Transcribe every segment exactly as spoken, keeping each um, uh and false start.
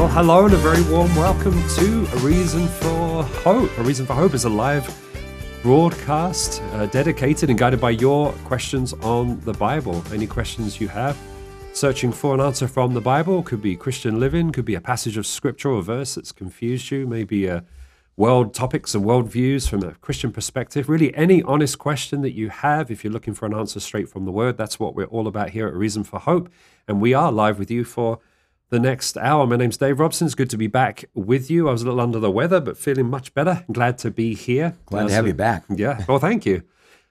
Well, hello and a very warm welcome to A Reason For Hope. A Reason For Hope is a live broadcast uh, dedicated and guided by your questions on the Bible. Any questions you have, searching for an answer from the Bible, could be Christian living, could be a passage of scripture or verse that's confused you, maybe a world topics and world views from a Christian perspective. Really, any honest question that you have, if you're looking for an answer straight from the Word, that's what we're all about here at Reason for Hope. And we are live with you for the next hour. My name's Dave Robson. It's good to be back with you. I was a little under the weather, but feeling much better. I'm glad to be here. Glad uh, to have so, you back. Yeah. Well, thank you.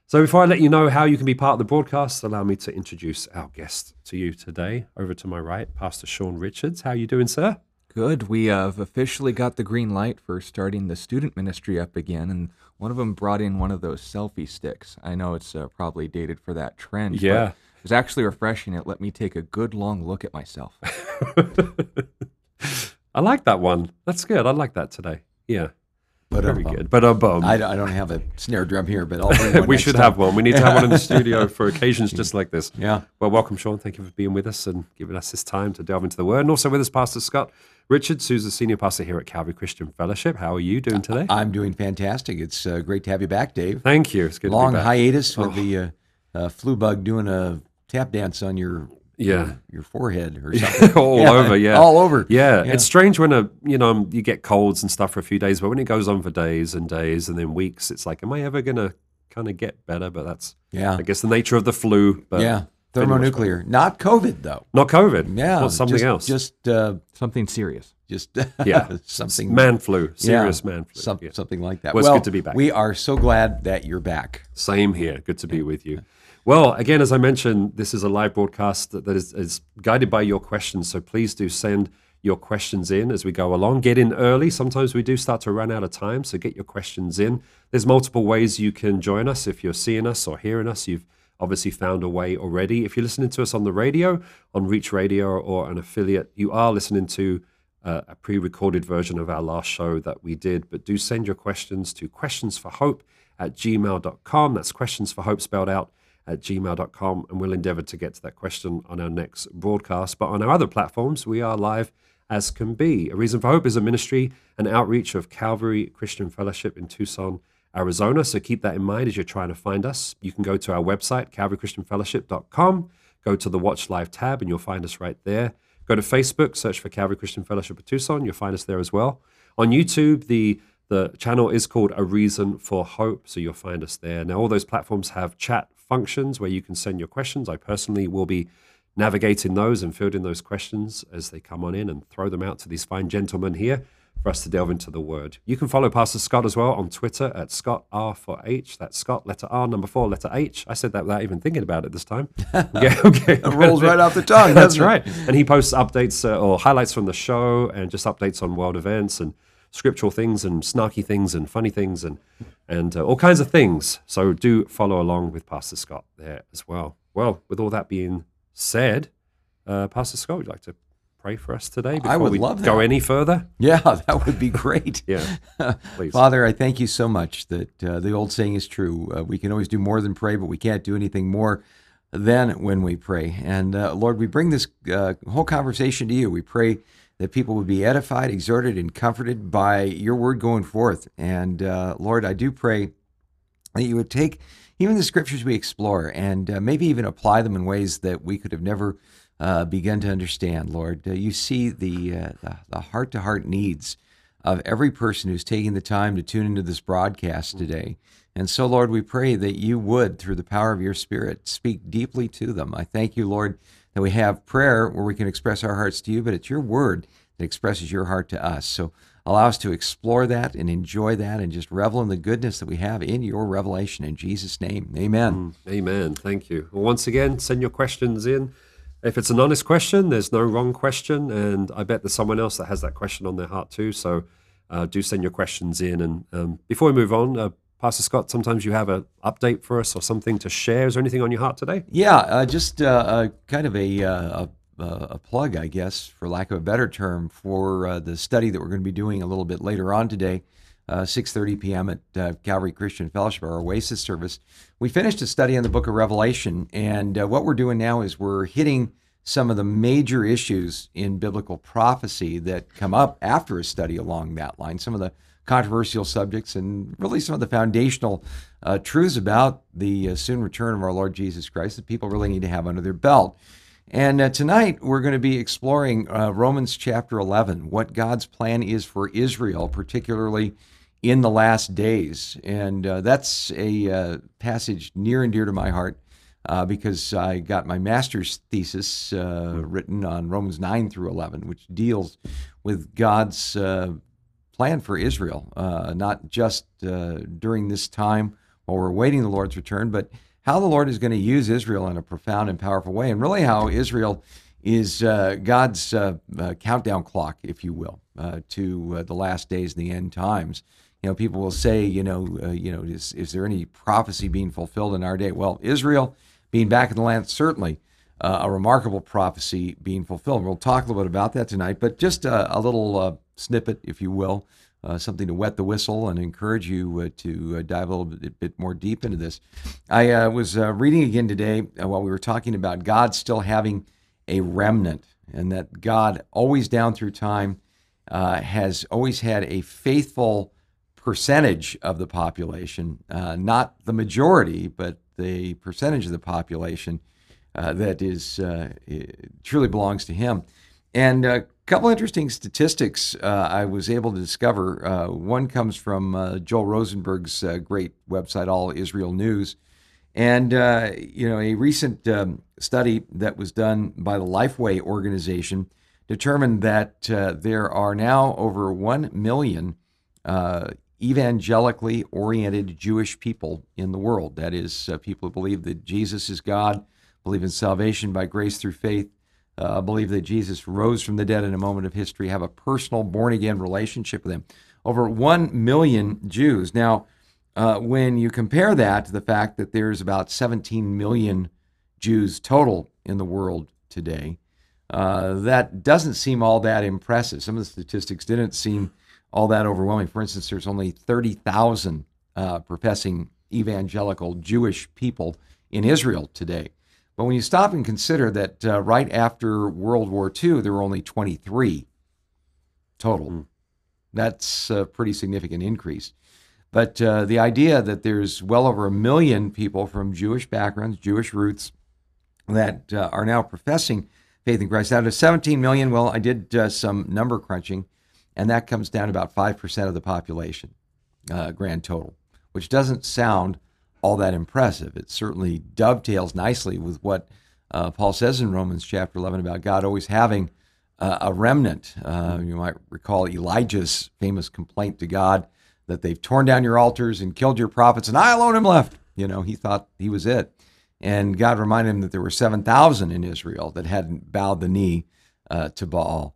So before I let you know how you can be part of the broadcast, allow me to introduce our guest to you today. Over to my right, Pastor Sean Richards. How are you doing, sir? Good. We have officially got the green light for starting the student ministry up again, and one of them brought in one of those selfie sticks. I know it's uh, probably dated for that trend, yeah. But it was actually refreshing. It let me take a good long look at myself. I like that one. That's good. I like that today. Yeah. But Very um, good. But um, um, I, I don't have a snare drum here, but I'll bring one We should time. have one. We need to have one in the studio for occasions just like this. Yeah. Well, welcome, Sean. Thank you for being with us and giving us this time to delve into the Word. And also with us, Pastor Scott Richards, who's a senior pastor here at Calvary Christian Fellowship. How are you doing today? I'm doing fantastic. It's uh, great to have you back, Dave. Thank you. It's good Long to be back. Long hiatus with oh. the uh, uh, flu bug doing a tap dance on your... Yeah, your, your forehead or something. all yeah. over, yeah, all over. Yeah. yeah, it's strange when a you know you get colds and stuff for a few days, but when it goes on for days and days and then weeks, it's like, am I ever gonna kind of get better? But that's yeah, I guess the nature of the flu. But yeah, thermonuclear, not COVID though. Not COVID. Yeah, not something just, else. Just uh, something serious. Just yeah, something man flu, serious yeah. man flu, Some, yeah. something like that. Well, well, it's good to be back. We are so glad that you're back. Same here. Good to be with you. Well, again, as I mentioned, this is a live broadcast that is, is guided by your questions, so please do send your questions in as we go along. Get in early. Sometimes we do start to run out of time, so get your questions in. There's multiple ways you can join us. If you're seeing us or hearing us, you've obviously found a way already. If you're listening to us on the radio, on Reach Radio or an affiliate, you are listening to uh, a pre-recorded version of our last show that we did, but do send your questions to questions for hope at gmail dot com. That's questionsforhope spelled out. At gmail dot com, and we'll endeavor to get to that question on our next broadcast. But on our other platforms, we are live as can be. A Reason for Hope is a ministry and outreach of Calvary Christian Fellowship in Tucson, Arizona. So keep that in mind as you're trying to find us. You can go to our website, calvary christian fellowship dot com, go to the Watch Live tab, and you'll find us right there. Go to Facebook, search for Calvary Christian Fellowship of Tucson. You'll find us there as well. On YouTube, the The channel is called A Reason for Hope, so you'll find us there. Now, all those platforms have chat functions where you can send your questions. I personally will be navigating those and fielding those questions as they come on in and throw them out to these fine gentlemen here for us to delve into the Word. You can follow Pastor Scott as well on Twitter at Scott R four H. That's Scott, letter R, number four, letter H. I said that without even thinking about it this time. Yeah, okay. It rolls right off the tongue. That's right. And he posts updates uh, or highlights from the show and just updates on world events and scriptural things and snarky things and funny things and and uh, all kinds of things. So do follow along with Pastor Scott there as well. Well, with all that being said, uh, Pastor Scott, would you like to pray for us today before I would we love that. go any further? Yeah, that would be great. yeah, please. Father, I thank you so much that uh, the old saying is true. Uh, we can always do more than pray, but we can't do anything more than when we pray. And uh, Lord, we bring this uh, whole conversation to you. We pray that people would be edified, exhorted, and comforted by your word going forth. And uh, Lord, I do pray that you would take even the scriptures we explore and uh, maybe even apply them in ways that we could have never uh, begun to understand, Lord. Uh, you see the, uh, the the heart-to-heart needs of every person who's taking the time to tune into this broadcast today. And so, Lord, we pray that you would, through the power of your Spirit, speak deeply to them. I thank you, Lord, that we have prayer where we can express our hearts to you, but it's your word that expresses your heart to us. So allow us to explore that and enjoy that and just revel in the goodness that we have in your revelation. In Jesus' name, amen. Mm, amen. Thank you. Well, once again, send your questions in. If it's an honest question, there's no wrong question, and I bet there's someone else that has that question on their heart too. So uh, do send your questions in. And um, before we move on, uh, Pastor Scott, sometimes you have an update for us or something to share. Is there anything on your heart today? Yeah, uh, just uh, uh, kind of a, uh, a, a plug, I guess, for lack of a better term, for uh, the study that we're going to be doing a little bit later on today, uh, six thirty p.m. at uh, Calvary Christian Fellowship, our Oasis service. We finished a study on the book of Revelation, and uh, what we're doing now is we're hitting some of the major issues in biblical prophecy that come up after a study along that line, some of the controversial subjects, and really some of the foundational uh, truths about the uh, soon return of our Lord Jesus Christ that people really need to have under their belt. And uh, tonight we're going to be exploring uh, Romans chapter eleven, what God's plan is for Israel, particularly in the last days. And uh, that's a uh, passage near and dear to my heart uh, because I got my master's thesis uh, written on Romans nine through eleven, which deals with God's uh, plan for Israel, uh, not just uh, during this time while we're waiting the Lord's return, but how the Lord is going to use Israel in a profound and powerful way, and really how Israel is uh, God's uh, uh, countdown clock, if you will, uh, to uh, the last days and the end times. You know, people will say, you know, uh, you know, is, is there any prophecy being fulfilled in our day? Well, Israel being back in the land, certainly uh, a remarkable prophecy being fulfilled. We'll talk a little bit about that tonight, but just a, a little uh, snippet, if you will, uh, something to wet the whistle and encourage you uh, to uh, dive a little bit, bit more deep into this. I uh, was uh, reading again today uh, while we were talking about God still having a remnant, and that God always down through time uh, has always had a faithful percentage of the population, uh, not the majority, but the percentage of the population uh, that is uh, truly belongs to him. And uh, couple interesting statistics uh, I was able to discover. Uh, one comes from uh, Joel Rosenberg's uh, great website, All Israel News. And, uh, you know, a recent um, study that was done by the Lifeway organization determined that uh, there are now over one million uh, evangelically oriented Jewish people in the world. That is, uh, people who believe that Jesus is God, believe in salvation by grace through faith, Uh, believe that Jesus rose from the dead in a moment of history, have a personal born-again relationship with him. Over one million Jews. Now, uh, when you compare that to the fact that there's about seventeen million Jews total in the world today, uh, that doesn't seem all that impressive. Some of the statistics didn't seem all that overwhelming. For instance, there's only thirty thousand uh, professing evangelical Jewish people in Israel today. But when you stop and consider that uh, right after World War Two, there were only twenty-three total. Mm. That's a pretty significant increase. But uh, the idea that there's well over a million people from Jewish backgrounds, Jewish roots, that uh, are now professing faith in Christ. Out of seventeen million, well, I did uh, some number crunching, and that comes down to about five percent of the population, uh, grand total, which doesn't sound all that impressive. It certainly dovetails nicely with what uh, Paul says in Romans chapter eleven about God always having uh, a remnant. Uh, you might recall Elijah's famous complaint to God that they've torn down your altars and killed your prophets, and I alone am left. You know, he thought he was it. And God reminded him that there were seven thousand in Israel that hadn't bowed the knee uh, to Baal.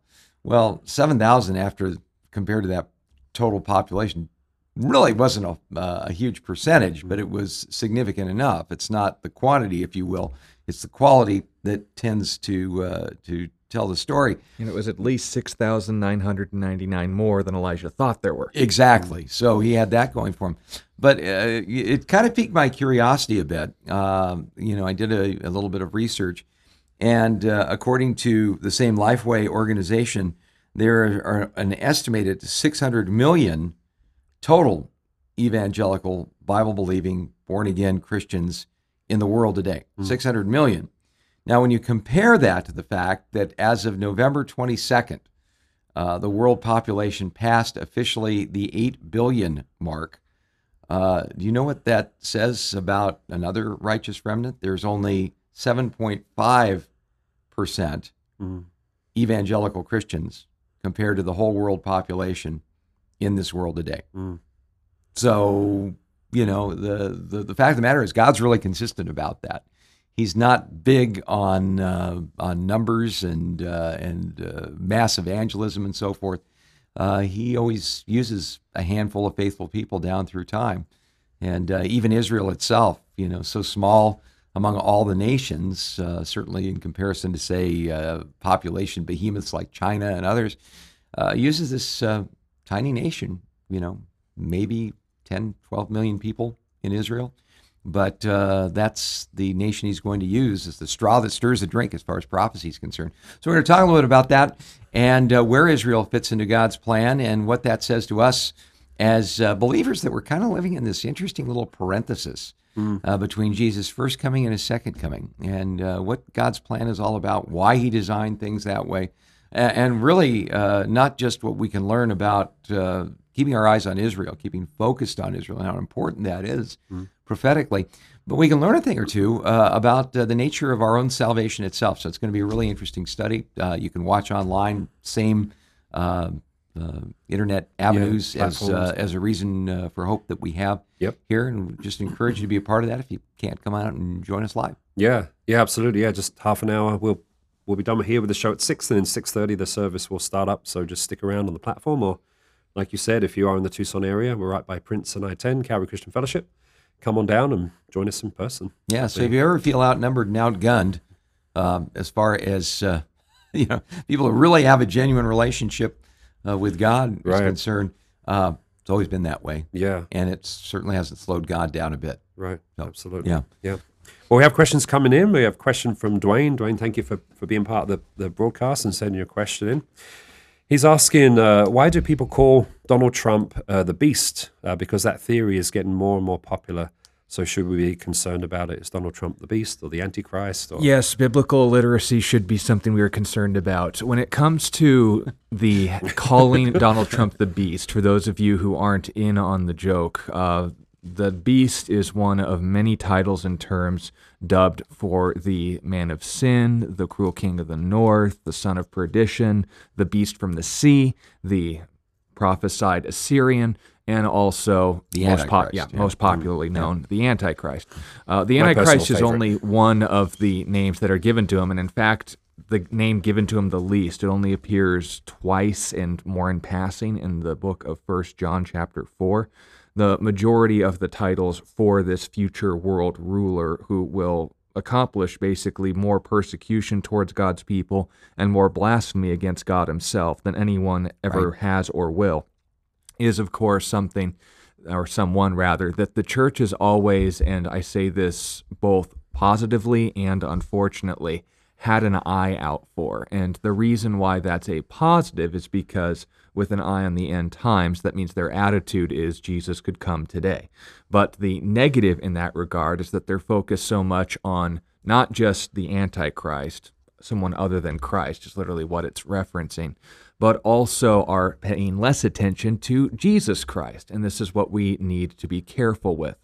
Well, seven thousand after compared to that total population really wasn't a, uh, a huge percentage, but it was significant enough. It's not the quantity, if you will. It's the quality that tends to uh, to tell the story. And it was at least six thousand nine hundred ninety-nine more than Elijah thought there were. Exactly. So he had that going for him. But uh, it kind of piqued my curiosity a bit. Um, you know, I did a, a little bit of research, and uh, according to the same Lifeway organization, there are an estimated six hundred million total evangelical, Bible-believing, born-again Christians in the world today, mm. six hundred million. Now, when you compare that to the fact that as of November twenty-second, uh, the world population passed officially the eight billion mark, uh, do you know what that says about another righteous remnant? There's only seven point five percent mm. evangelical Christians compared to the whole world population in this world today. Mm. So, you know, the, the the fact of the matter is God's really consistent about that. He's not big on uh, on numbers and uh, and uh, mass evangelism and so forth. Uh, he always uses a handful of faithful people down through time. And uh, even Israel itself, you know, so small among all the nations, uh, certainly in comparison to, say, uh, population behemoths like China and others, uh, uses this uh, tiny nation, you know, maybe ten, twelve million people in Israel. But uh, that's the nation he's going to use as the straw that stirs the drink as far as prophecy is concerned. So we're going to talk a little bit about that and uh, where Israel fits into God's plan and what that says to us as uh, believers that we're kind of living in this interesting little parenthesis mm. uh, between Jesus' first coming and his second coming, and uh, what God's plan is all about, why he designed things that way, and really uh, not just what we can learn about uh, keeping our eyes on Israel, keeping focused on Israel, and how important that is mm. prophetically. But we can learn a thing or two uh, about uh, the nature of our own salvation itself. So it's going to be a really interesting study. Uh, you can watch online, same uh, uh, internet avenues yeah, as uh, as a reason uh, for hope that we have yep. here. And just encourage you to be a part of that if you can't come out and join us live. Yeah, yeah, absolutely. Yeah, just half an hour. We'll we'll be done here with the show at six, and then six thirty the service will start up. So just stick around on the platform, or like you said, if you are in the Tucson area, we're right by Prince and I ten, Calvary Christian Fellowship. Come on down and join us in person. Yeah, so if you ever feel outnumbered and outgunned, um, as far as uh, you know, people who really have a genuine relationship uh, with God right. is concerned, uh, it's always been that way. Yeah. And it certainly hasn't slowed God down a bit. Right, so, absolutely. Yeah. yeah. Well, we have questions coming in. We have a question from Dwayne. Dwayne, thank you for, for being part of the, the broadcast and sending your question in. He's asking, uh, why do people call Donald Trump uh, the beast? Uh, because that theory is getting more and more popular. So should we be concerned about it? Is Donald Trump the beast or the Antichrist? Or? Yes, biblical literacy should be something we are concerned about. When it comes to the calling Donald Trump the beast, for those of you who aren't in on the joke, uh, the beast is one of many titles and terms dubbed for the man of sin, the cruel king of the north, the son of perdition, the beast from the sea, the prophesied Assyrian, and also the most, po- yeah, yeah. most popularly known, yeah. the Antichrist. Uh, the My Antichrist is favorite. Only one of the names that are given to him, and in fact, the name given to him the least. It only appears twice and more in passing in the book of First John chapter four. The majority of the titles for this future world ruler who will accomplish basically more persecution towards God's people and more blasphemy against God himself than anyone ever right. has or will is, of course, something, or someone rather, that the church is always, and I say this both positively and unfortunately, had an eye out for. And the reason why that's a positive is because with an eye on the end times, that means their attitude is Jesus could come today. But the negative in that regard is that they're focused so much on not just the Antichrist, someone other than Christ is literally what it's referencing, but also are paying less attention to Jesus Christ. And this is what we need to be careful with.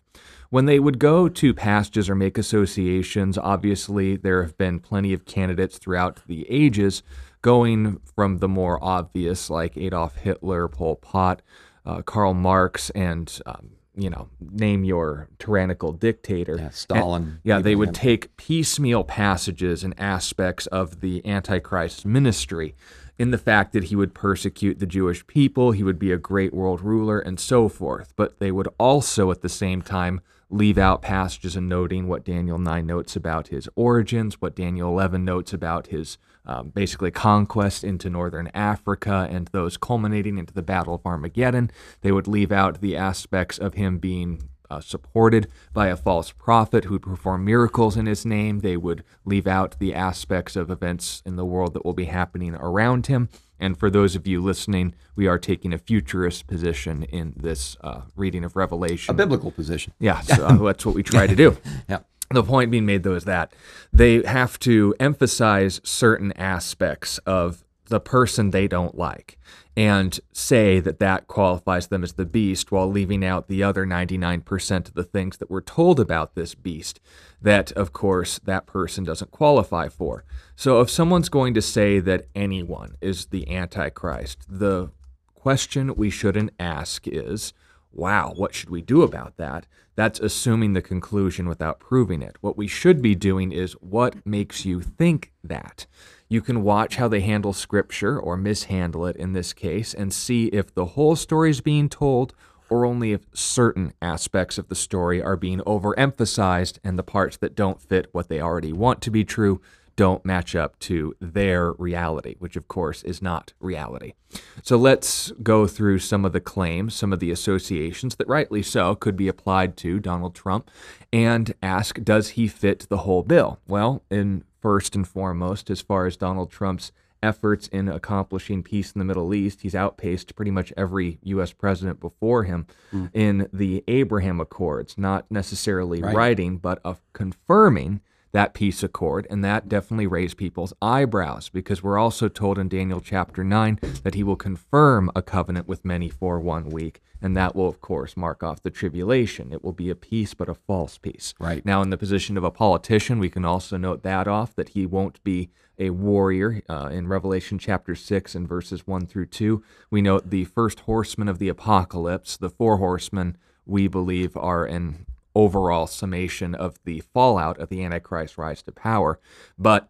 When they would go to passages or make associations, obviously there have been plenty of candidates throughout the ages going from the more obvious like Adolf Hitler, Pol Pot, uh, Karl Marx, and, um, you know, name your tyrannical dictator. Yeah, Stalin. And, yeah, Abraham. They would take piecemeal passages and aspects of the Antichrist's ministry in the fact that he would persecute the Jewish people, he would be a great world ruler, and so forth. But they would also at the same time leave out passages and noting what Daniel nine notes about his origins, what Daniel eleven notes about his um, basically conquest into northern Africa and those culminating into the Battle of Armageddon. They would leave out the aspects of him being uh, supported by a false prophet who performed miracles in his name. They would leave out the aspects of events in the world that will be happening around him. And for those of you listening, we are taking a futurist position in this uh, reading of Revelation. A biblical position. Yeah, so uh, that's what we try to do. yeah. The point being made, though, is that they have to emphasize certain aspects of the person they don't like and say that that qualifies them as the beast while leaving out the other ninety-nine percent of the things that we're told about this beast that, of course, that person doesn't qualify for. So if someone's going to say that anyone is the Antichrist, the question we shouldn't ask is, wow, what should we do about that? That's assuming the conclusion without proving it. What we should be doing is, what makes you think that? You can watch how they handle Scripture, or mishandle it in this case, and see if the whole story is being told or only if certain aspects of the story are being overemphasized and the parts that don't fit what they already want to be true don't match up to their reality, which of course is not reality. So let's go through some of the claims, some of the associations that rightly so could be applied to Donald Trump, and ask, does he fit the whole bill? Well, in first and foremost, as far as Donald Trump's efforts in accomplishing peace in the Middle East, he's outpaced pretty much every U S president before him mm. in the Abraham Accords, not necessarily right. writing, but of confirming that peace accord, and that definitely raised people's eyebrows, because we're also told in Daniel chapter nine that he will confirm a covenant with many for one week, and that will, of course, mark off the tribulation. It will be a peace, but a false peace. Right. Now, in the position of a politician, we can also note that off, that he won't be a warrior. Uh, in Revelation chapter six and verses one through two, we note the first horseman of the apocalypse, the four horsemen, we believe, are in overall summation of the fallout of the Antichrist's rise to power. But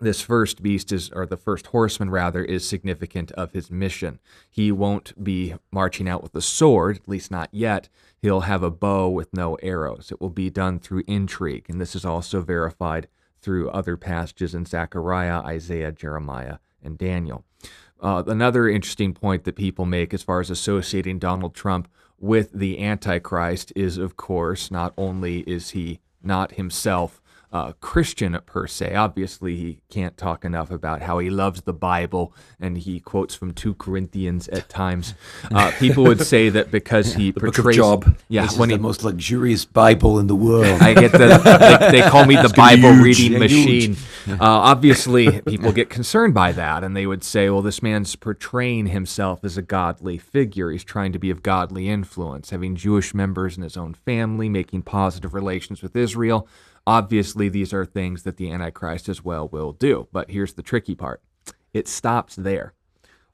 this first beast is, or the first horseman rather, is significant of his mission. He won't be marching out with a sword, at least not yet. He'll have a bow with no arrows. It will be done through intrigue, and this is also verified through other passages in Zechariah, Isaiah, Jeremiah, and Daniel. Uh, another interesting point that people make as far as associating Donald Trump with the Antichrist is, of course, not only is he not himself uh, Christian per se, obviously he can't talk enough about how he loves the Bible, and he quotes from two Corinthians at times. Uh, people would say that because he the portrays... Book of Job. Yeah, this when is he, the most luxurious Bible in the world. I get the, they, they call me the it's Bible huge, reading machine. Uh, obviously, people get concerned by that, and they would say, well, this man's portraying himself as a godly figure. He's trying to be of godly influence, having Jewish members in his own family, making positive relations with Israel. Obviously, these are things that the Antichrist as well will do. But here's the tricky part. It stops there.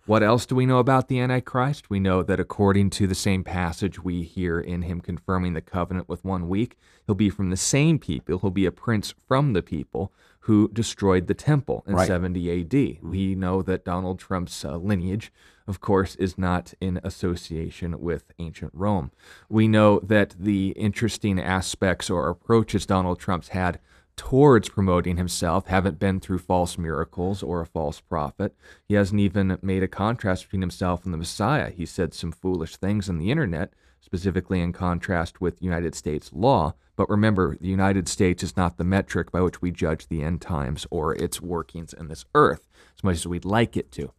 What else do we know about the Antichrist? We know that according to the same passage we hear in him confirming the covenant with one week, he'll be from the same people, he'll be a prince from the people who destroyed the temple in right. seventy A D. We know that Donald Trump's uh, lineage, of course, is not in association with ancient Rome. We know that the interesting aspects or approaches Donald Trump's had towards promoting himself haven't been through false miracles or a false prophet. He hasn't even made a contrast between himself and the Messiah. He said some foolish things on the internet, specifically in contrast with United States law. But remember, the United States is not the metric by which we judge the end times or its workings in this earth, as much as we'd like it to.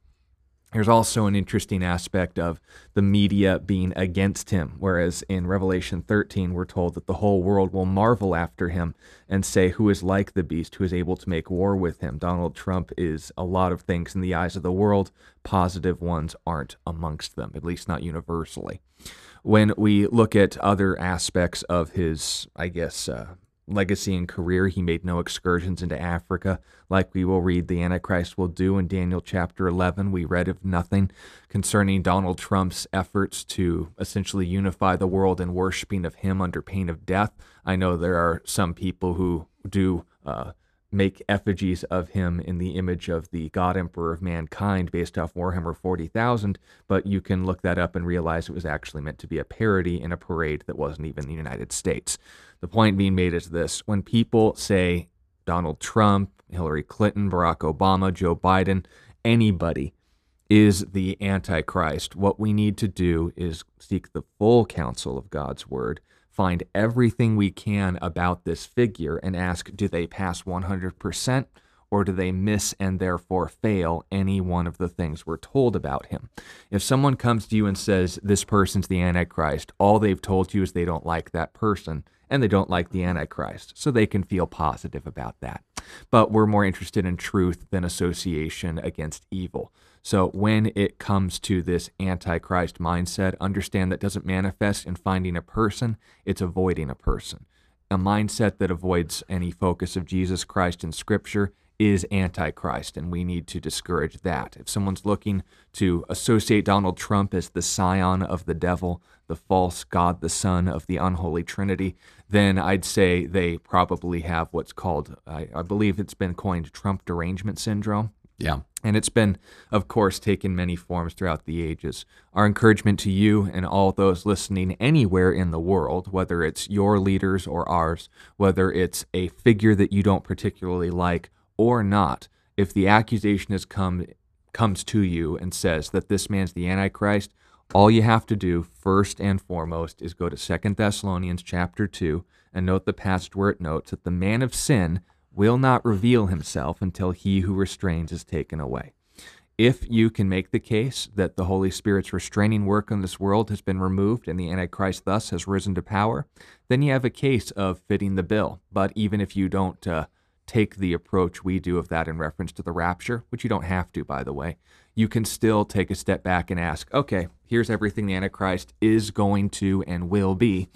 There's also an interesting aspect of the media being against him, whereas in Revelation thirteen, we're told that the whole world will marvel after him and say, who is like the beast, who is able to make war with him? Donald Trump is a lot of things in the eyes of the world. Positive ones aren't amongst them, at least not universally. When we look at other aspects of his, I guess, uh, legacy and career, he made no excursions into Africa, like we will read the Antichrist will do in Daniel chapter eleven. We read of nothing concerning Donald Trump's efforts to essentially unify the world in worshiping of him under pain of death. I know there are some people who do uh, make effigies of him in the image of the God Emperor of Mankind based off Warhammer forty thousand, but you can look that up and realize it was actually meant to be a parody in a parade that wasn't even the United States. The point being made is this. When people say Donald Trump, Hillary Clinton, Barack Obama, Joe Biden, anybody is the Antichrist, what we need to do is seek the full counsel of God's word, find everything we can about this figure, and ask, do they pass one hundred percent or do they miss and therefore fail any one of the things we're told about him? If someone comes to you and says, this person's the Antichrist, all they've told you is they don't like that person, and they don't like the Antichrist, so they can feel positive about that. But we're more interested in truth than association against evil. So when it comes to this Antichrist mindset, understand that doesn't manifest in finding a person, it's avoiding a person. A mindset that avoids any focus of Jesus Christ in Scripture is Antichrist, and we need to discourage that. If someone's looking to associate Donald Trump as the scion of the devil, the false God, the Son of the unholy Trinity, then I'd say they probably have what's called, I, I believe it's been coined, Trump derangement syndrome. Yeah. And it's been, of course, taken many forms throughout the ages. Our encouragement to you and all those listening anywhere in the world, whether it's your leaders or ours, whether it's a figure that you don't particularly like, or not, if the accusation has come comes to you and says that this man's the Antichrist, all you have to do first and foremost is go to Second Thessalonians chapter two and note the passage where it notes that the man of sin will not reveal himself until he who restrains is taken away. If you can make the case that the Holy Spirit's restraining work on this world has been removed and the Antichrist thus has risen to power, then you have a case of fitting the bill. But even if you don't uh, take the approach we do of that in reference to the rapture, which you don't have to, by the way, you can still take a step back and ask, okay, here's everything the Antichrist is going to and will be.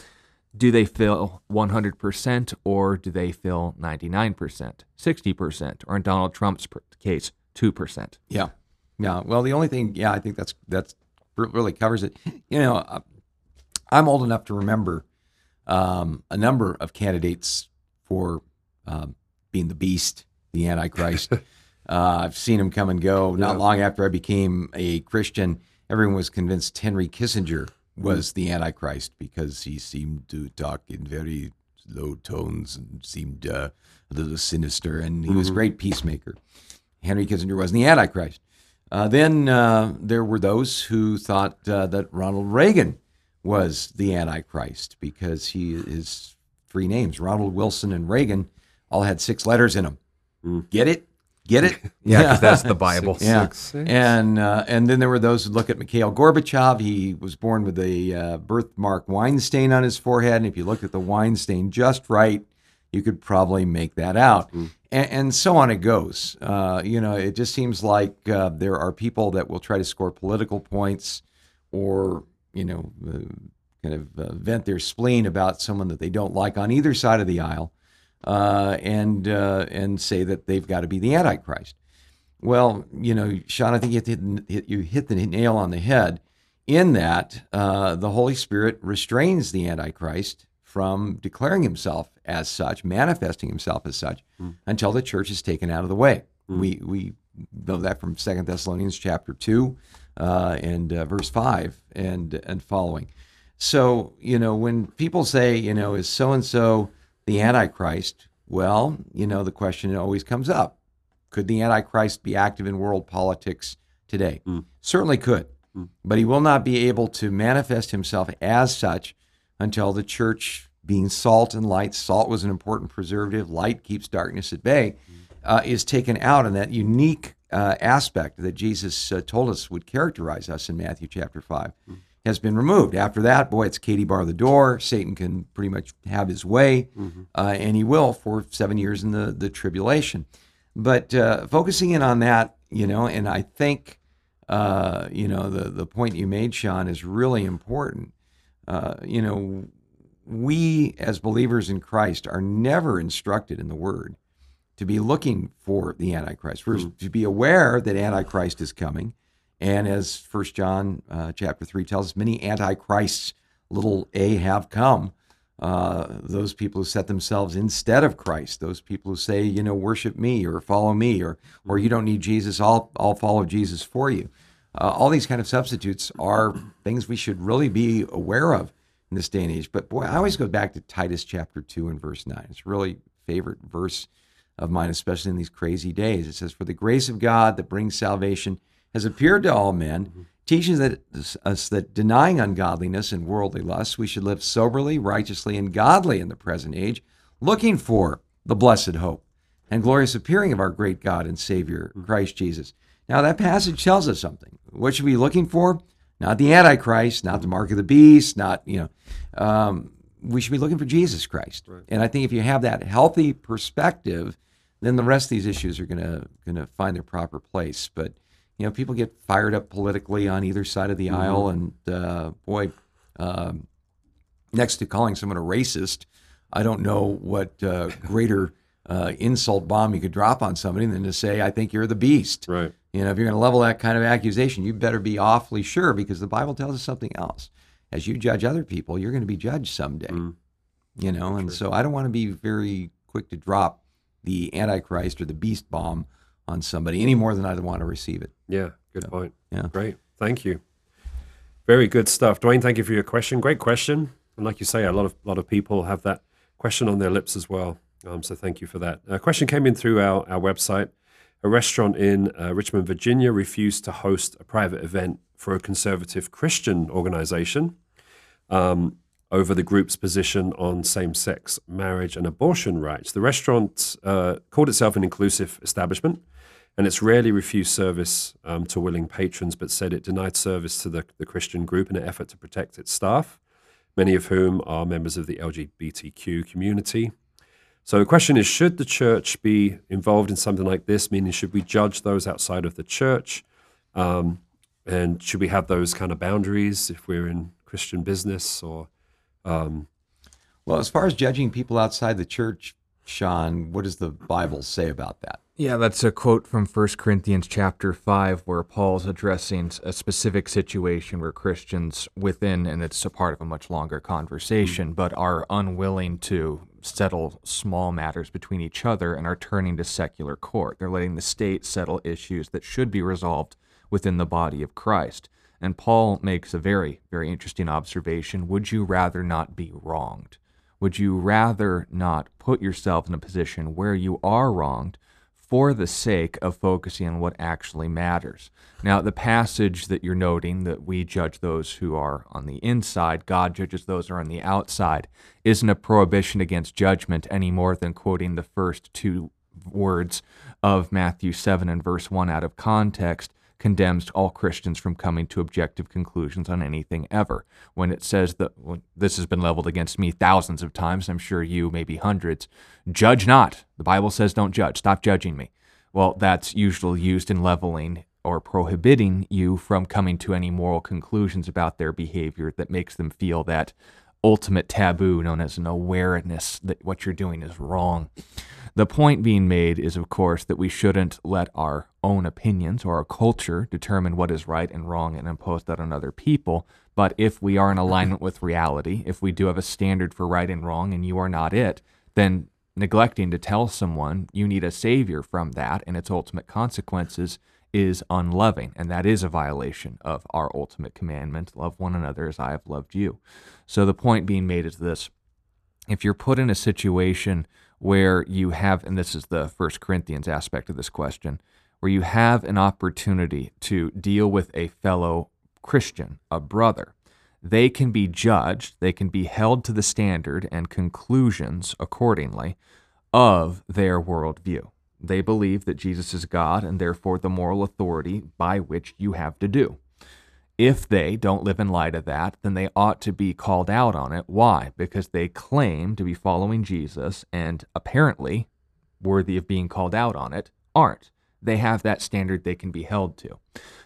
Do they fill one hundred percent or do they fill ninety-nine percent, sixty percent, or in Donald Trump's case, two percent? Yeah. Yeah, well, the only thing, yeah, I think that's that's really covers it. You know, I'm old enough to remember um, a number of candidates for um, being the beast, the Antichrist. uh, I've seen him come and go. Not yeah. long after I became a Christian, everyone was convinced Henry Kissinger was the Antichrist because he seemed to talk in very low tones and seemed uh, a little sinister, and he mm-hmm. was a great peacemaker. Henry Kissinger wasn't the Antichrist. Uh, then uh, there were those who thought uh, that Ronald Reagan was the Antichrist because he his three names, Ronald Wilson and Reagan, all had six letters in them. Mm. Get it? Get it? Yeah, because that's the Bible. Six, yeah. six, six. And, uh, and then there were those who look at Mikhail Gorbachev. He was born with a uh, birthmark wine stain on his forehead, and if you looked at the wine stain just right, you could probably make that out. Mm. And, and so on it goes. Uh, you know, it just seems like uh, there are people that will try to score political points or, you know, uh, kind of uh, vent their spleen about someone that they don't like on either side of the aisle uh, and uh, and say that they've got to be the Antichrist. Well, you know, Sean, I think you hit, you hit the nail on the head in that uh, the Holy Spirit restrains the Antichrist from declaring himself as such, manifesting himself as such, mm. until the church is taken out of the way. Mm. We we know that from Second Thessalonians chapter two uh, and uh, verse five and and following. So, you know, when people say, you know, is so-and-so the Antichrist? Well, you know, the question always comes up. Could the Antichrist be active in world politics today? Mm. Certainly could, mm. but he will not be able to manifest himself as such until the church, being salt and light, salt was an important preservative, light keeps darkness at bay, uh, is taken out in that unique uh, aspect that Jesus uh, told us would characterize us in Matthew chapter five, mm. has been removed. After that, boy, it's Katie bar the door. Satan can pretty much have his way, mm-hmm. uh, and he will for seven years in the, the tribulation. But uh, focusing in on that, you know, and I think, uh, you know, the, the point you made, Sean, is really important. Uh, you know, we as believers in Christ are never instructed in the Word to be looking for the Antichrist. We're mm. to be aware that Antichrist is coming. And as First John uh, chapter three tells us, many Antichrists, little a, have come. Uh, those people who set themselves instead of Christ, those people who say, you know, worship me or follow me or or you don't need Jesus, I'll, I'll follow Jesus for you. Uh, all these kind of substitutes are things we should really be aware of in this day and age. But boy, I always go back to Titus chapter two and verse nine. It's a really favorite verse of mine, especially in these crazy days. It says, "For the grace of God that brings salvation has appeared to all men, teaching that, us that denying ungodliness and worldly lusts, we should live soberly, righteously, and godly in the present age, looking for the blessed hope and glorious appearing of our great God and Savior, Christ Jesus." Now, that passage tells us something. What should we be looking for? Not the Antichrist, not the mark of the beast, not, you know, um, we should be looking for Jesus Christ. Right. And I think if you have that healthy perspective, then the rest of these issues are gonna gonna find their proper place. But, you know, people get fired up politically on either side of the mm-hmm. aisle, and uh, boy, um, next to calling someone a racist, I don't know what uh, greater uh, insult bomb you could drop on somebody than to say, I think you're the beast. Right. You know, if you're going to level that kind of accusation, you better be awfully sure, because the Bible tells us something else. As you judge other people, you're going to be judged someday, mm. you know, and sure. So I don't want to be very quick to drop the Antichrist or the beast bomb on somebody any more than I want to receive it. Yeah, good so, point. Yeah, great. Thank you. Very good stuff. Dwayne, thank you for your question. Great question. And like you say, a lot of, lot of people have that question on their lips as well. Um, so thank you for that. A question came in through our, our website. A restaurant in uh, Richmond, Virginia refused to host a private event for a conservative Christian organization um, over the group's position on same-sex marriage and abortion rights. The restaurant uh, called itself an inclusive establishment, and it's rarely refused service um, to willing patrons, but said it denied service to the, the Christian group in an effort to protect its staff, many of whom are members of the L G B T Q community. So the question is, should the church be involved in something like this? Meaning, should we judge those outside of the church? Um, and should we have those kind of boundaries if we're in Christian business? Or, um, well, as far as judging people outside the church, Sean, what does the Bible say about that? Yeah, that's a quote from First Corinthians chapter five, where Paul's addressing a specific situation where Christians within, and it's a part of a much longer conversation, mm-hmm. but are unwilling to settle small matters between each other and are turning to secular court. They're letting the state settle issues that should be resolved within the body of Christ. And Paul makes a very, very interesting observation. Would you rather not be wronged? Would you rather not put yourself in a position where you are wronged for the sake of focusing on what actually matters? Now, the passage that you're noting, that we judge those who are on the inside, God judges those who are on the outside, isn't a prohibition against judgment any more than quoting the first two words of Matthew seven and verse one out of context condemns all Christians from coming to objective conclusions on anything ever. When it says that, well, this has been leveled against me thousands of times, I'm sure you, maybe hundreds, judge not. The Bible says don't judge. Stop judging me. Well, that's usually used in leveling or prohibiting you from coming to any moral conclusions about their behavior that makes them feel that ultimate taboo known as an awareness that what you're doing is wrong. The point being made is, of course, that we shouldn't let our own opinions or our culture determine what is right and wrong and impose that on other people. But if we are in alignment with reality, if we do have a standard for right and wrong and you are not it, then neglecting to tell someone you need a savior from that and its ultimate consequences is unloving, and that is a violation of our ultimate commandment, love one another as I have loved you. So the point being made is this. If you're put in a situation where you have, and this is the First Corinthians aspect of this question, where you have an opportunity to deal with a fellow Christian, a brother, they can be judged, they can be held to the standard and conclusions, accordingly, of their worldview. They believe that Jesus is God and therefore the moral authority by which you have to do. If they don't live in light of that, then they ought to be called out on it. Why? Because they claim to be following Jesus and apparently, worthy of being called out on it, aren't. They have that standard they can be held to.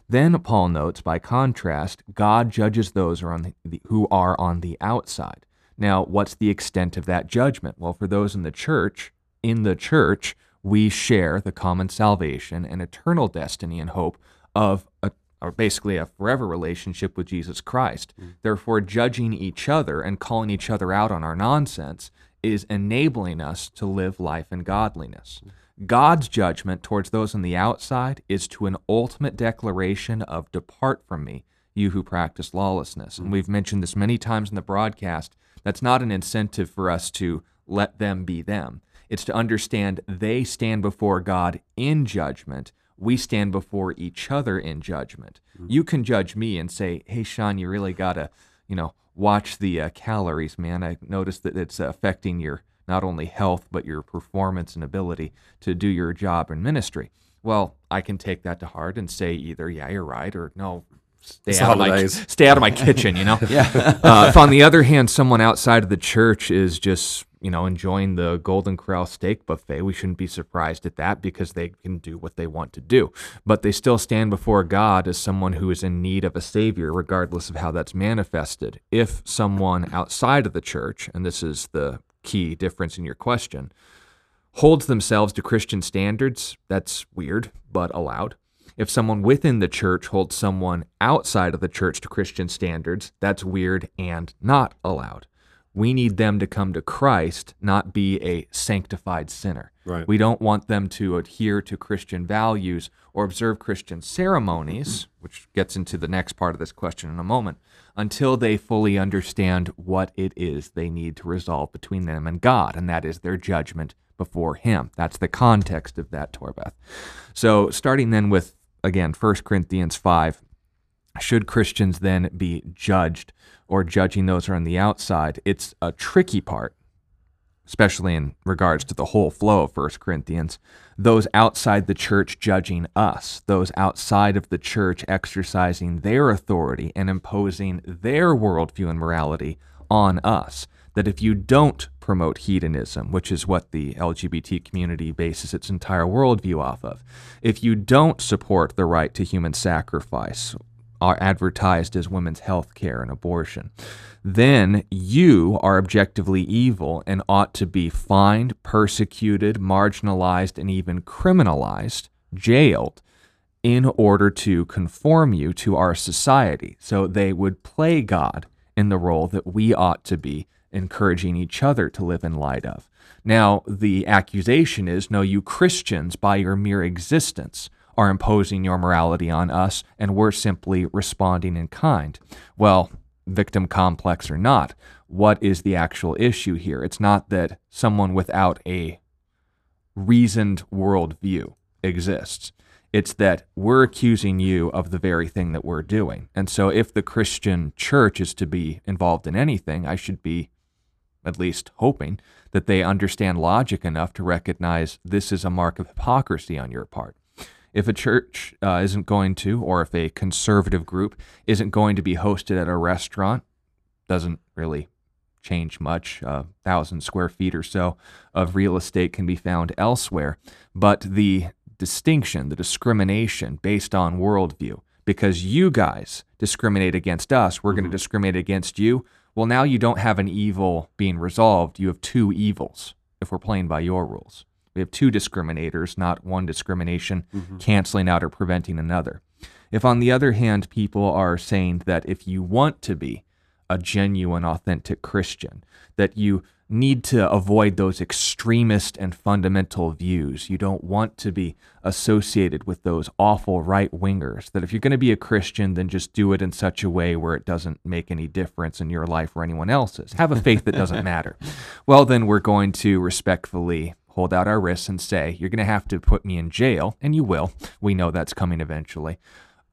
Then Paul notes, by contrast, God judges those who are on the, who are on the outside. Now, what's the extent of that judgment? Well, for those in the church, in the church, we share the common salvation and eternal destiny and hope of a or basically a forever relationship with Jesus Christ. Mm. Therefore, judging each other and calling each other out on our nonsense is enabling us to live life in godliness. Mm. God's judgment towards those on the outside is to an ultimate declaration of depart from me, you who practice lawlessness. Mm. And we've mentioned this many times in the broadcast. That's not an incentive for us to let them be them. It's to understand they stand before God in judgment. We stand before each other in judgment. Mm-hmm. You can judge me and say, hey, Sean, you really got to, you know, watch the uh, calories, man. I noticed that it's affecting your not only health, but your performance and ability to do your job in ministry. Well, I can take that to heart and say either, yeah, you're right, or no, stay, out of, my, stay out of my kitchen, you know? Yeah. uh, if on the other hand, someone outside of the church is just, you know, enjoying the Golden Corral steak buffet, we shouldn't be surprised at that because they can do what they want to do. But they still stand before God as someone who is in need of a savior, regardless of how that's manifested. If someone outside of the church, and this is the key difference in your question, holds themselves to Christian standards, that's weird, but allowed. If someone within the church holds someone outside of the church to Christian standards, that's weird and not allowed. We need them to come to Christ, not be a sanctified sinner. Right. We don't want them to adhere to Christian values or observe Christian ceremonies, which gets into the next part of this question in a moment, until they fully understand what it is they need to resolve between them and God, and that is their judgment before him. That's the context of that Torbeth. So starting then with, again, First Corinthians five, should Christians then be judged or judging those who are on the outside? It's a tricky part, especially in regards to the whole flow of First Corinthians, those outside the church judging us, those outside of the church exercising their authority and imposing their worldview and morality on us, that if you don't promote hedonism, which is what the L G B T community bases its entire worldview off of, if you don't support the right to human sacrifice, are advertised as women's health care and abortion, then you are objectively evil and ought to be fined, persecuted, marginalized, and even criminalized, jailed, in order to conform you to our society. So they would play God in the role that we ought to be encouraging each other to live in light of. Now, the accusation is, no, you Christians, by your mere existence, are imposing your morality on us, and we're simply responding in kind. Well, victim complex or not, what is the actual issue here? It's not that someone without a reasoned worldview exists. It's that we're accusing you of the very thing that we're doing. And so if the Christian church is to be involved in anything, I should be at least hoping that they understand logic enough to recognize this is a mark of hypocrisy on your part. If a church uh, isn't going to, or if a conservative group isn't going to be hosted at a restaurant, doesn't really change much, a uh, thousand square feet or so of real estate can be found elsewhere, but the distinction, the discrimination based on worldview, because you guys discriminate against us, we're mm-hmm. going to discriminate against you, well, now you don't have an evil being resolved, you have two evils if we're playing by your rules. We have two discriminators, not one discrimination mm-hmm. canceling out or preventing another. If, on the other hand, people are saying that if you want to be a genuine, authentic Christian, that you need to avoid those extremist and fundamental views, you don't want to be associated with those awful right-wingers, that if you're going to be a Christian, then just do it in such a way where it doesn't make any difference in your life or anyone else's. Have a faith that doesn't matter. Well, then we're going to respectfully hold out our wrists and say, you're going to have to put me in jail, and you will. We know that's coming eventually,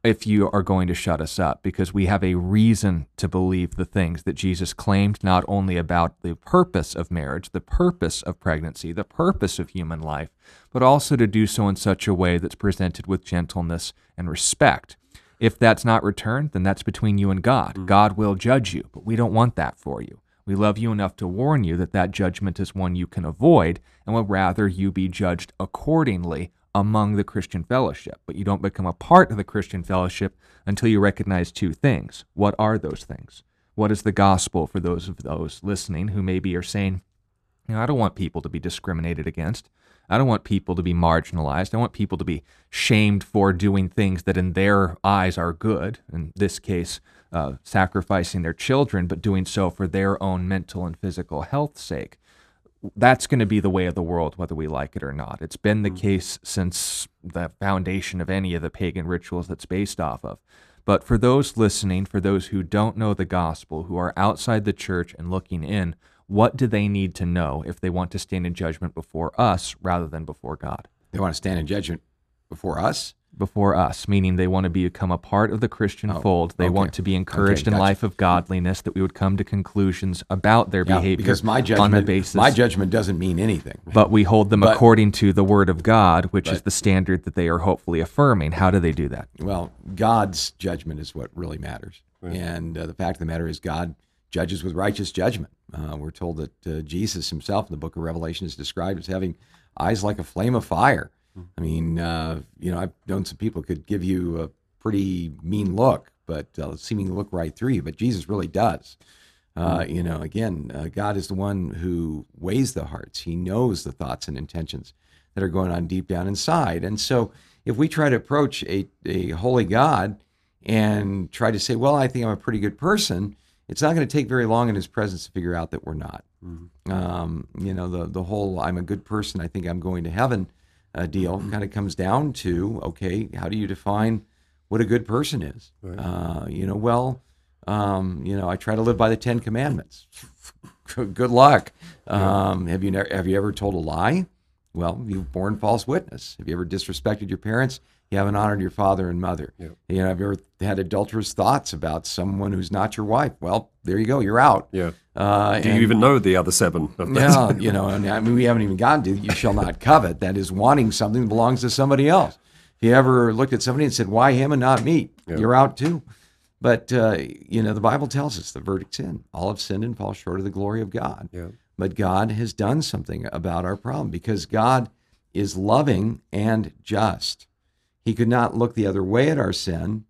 if you are going to shut us up, because we have a reason to believe the things that Jesus claimed, not only about the purpose of marriage, the purpose of pregnancy, the purpose of human life, but also to do so in such a way that's presented with gentleness and respect. If that's not returned, then that's between you and God. Mm-hmm. God will judge you, but we don't want that for you. We love you enough to warn you that that judgment is one you can avoid and would rather you be judged accordingly among the Christian fellowship. But you don't become a part of the Christian fellowship until you recognize two things. What are those things? What is the gospel for those of those listening who maybe are saying, you know, I don't want people to be discriminated against. I don't want people to be marginalized. I want people to be shamed for doing things that in their eyes are good, in this case, uh, sacrificing their children, but doing so for their own mental and physical health's sake. That's going to be the way of the world, whether we like it or not. It's been the case since the foundation of any of the pagan rituals that's based off of. But for those listening, for those who don't know the gospel, who are outside the church and looking in, what do they need to know if they want to stand in judgment before us rather than before God? They want to stand in judgment before us? Before us, meaning they want to become a part of the Christian oh, fold. They okay. want to be encouraged okay, gotcha. in life of godliness, that we would come to conclusions about their yeah, behavior because my judgment, on the basis. My judgment doesn't mean anything. But we hold them but, according to the Word of God, which but, is the standard that they are hopefully affirming. How do they do that? Well, God's judgment is what really matters. Right. And uh, the fact of the matter is God judges with righteous judgment. Uh, we're told that uh, Jesus himself in the book of Revelation is described as having eyes like a flame of fire. I mean, uh, you know, I've known some people could give you a pretty mean look, but uh, seeming look right through you, but Jesus really does. Uh, mm-hmm. You know, again, uh, God is the one who weighs the hearts. He knows the thoughts and intentions that are going on deep down inside. And so if we try to approach a, a holy God and try to say, well, I think I'm a pretty good person, it's not going to take very long in his presence to figure out that we're not. Mm-hmm. Um, you know, the, the whole, I'm a good person, I think I'm going to heaven uh, deal mm-hmm. kind of comes down to, okay, how do you define what a good person is? Right. Uh, you know, well, um, you know, I try to live by the Ten Commandments. good luck. Yeah. Um, have you never, have you ever told a lie? Well, you've borne false witness. Have you ever disrespected your parents? You haven't honored your father and mother. Yep. You know, have you ever had adulterous thoughts about someone who's not your wife? Well, there you go. You're out. Yeah. Uh, Do and, you even know the other seven of those? Yeah, you know, and I mean, we haven't even gotten to, you shall not covet. That is wanting something that belongs to somebody else. If you ever looked at somebody and said, why him and not me? Yep. You're out too. But, uh, you know, the Bible tells us the verdict's in. All have sinned and fall short of the glory of God. Yep. But God has done something about our problem because God is loving and just. He could not look the other way at our sin,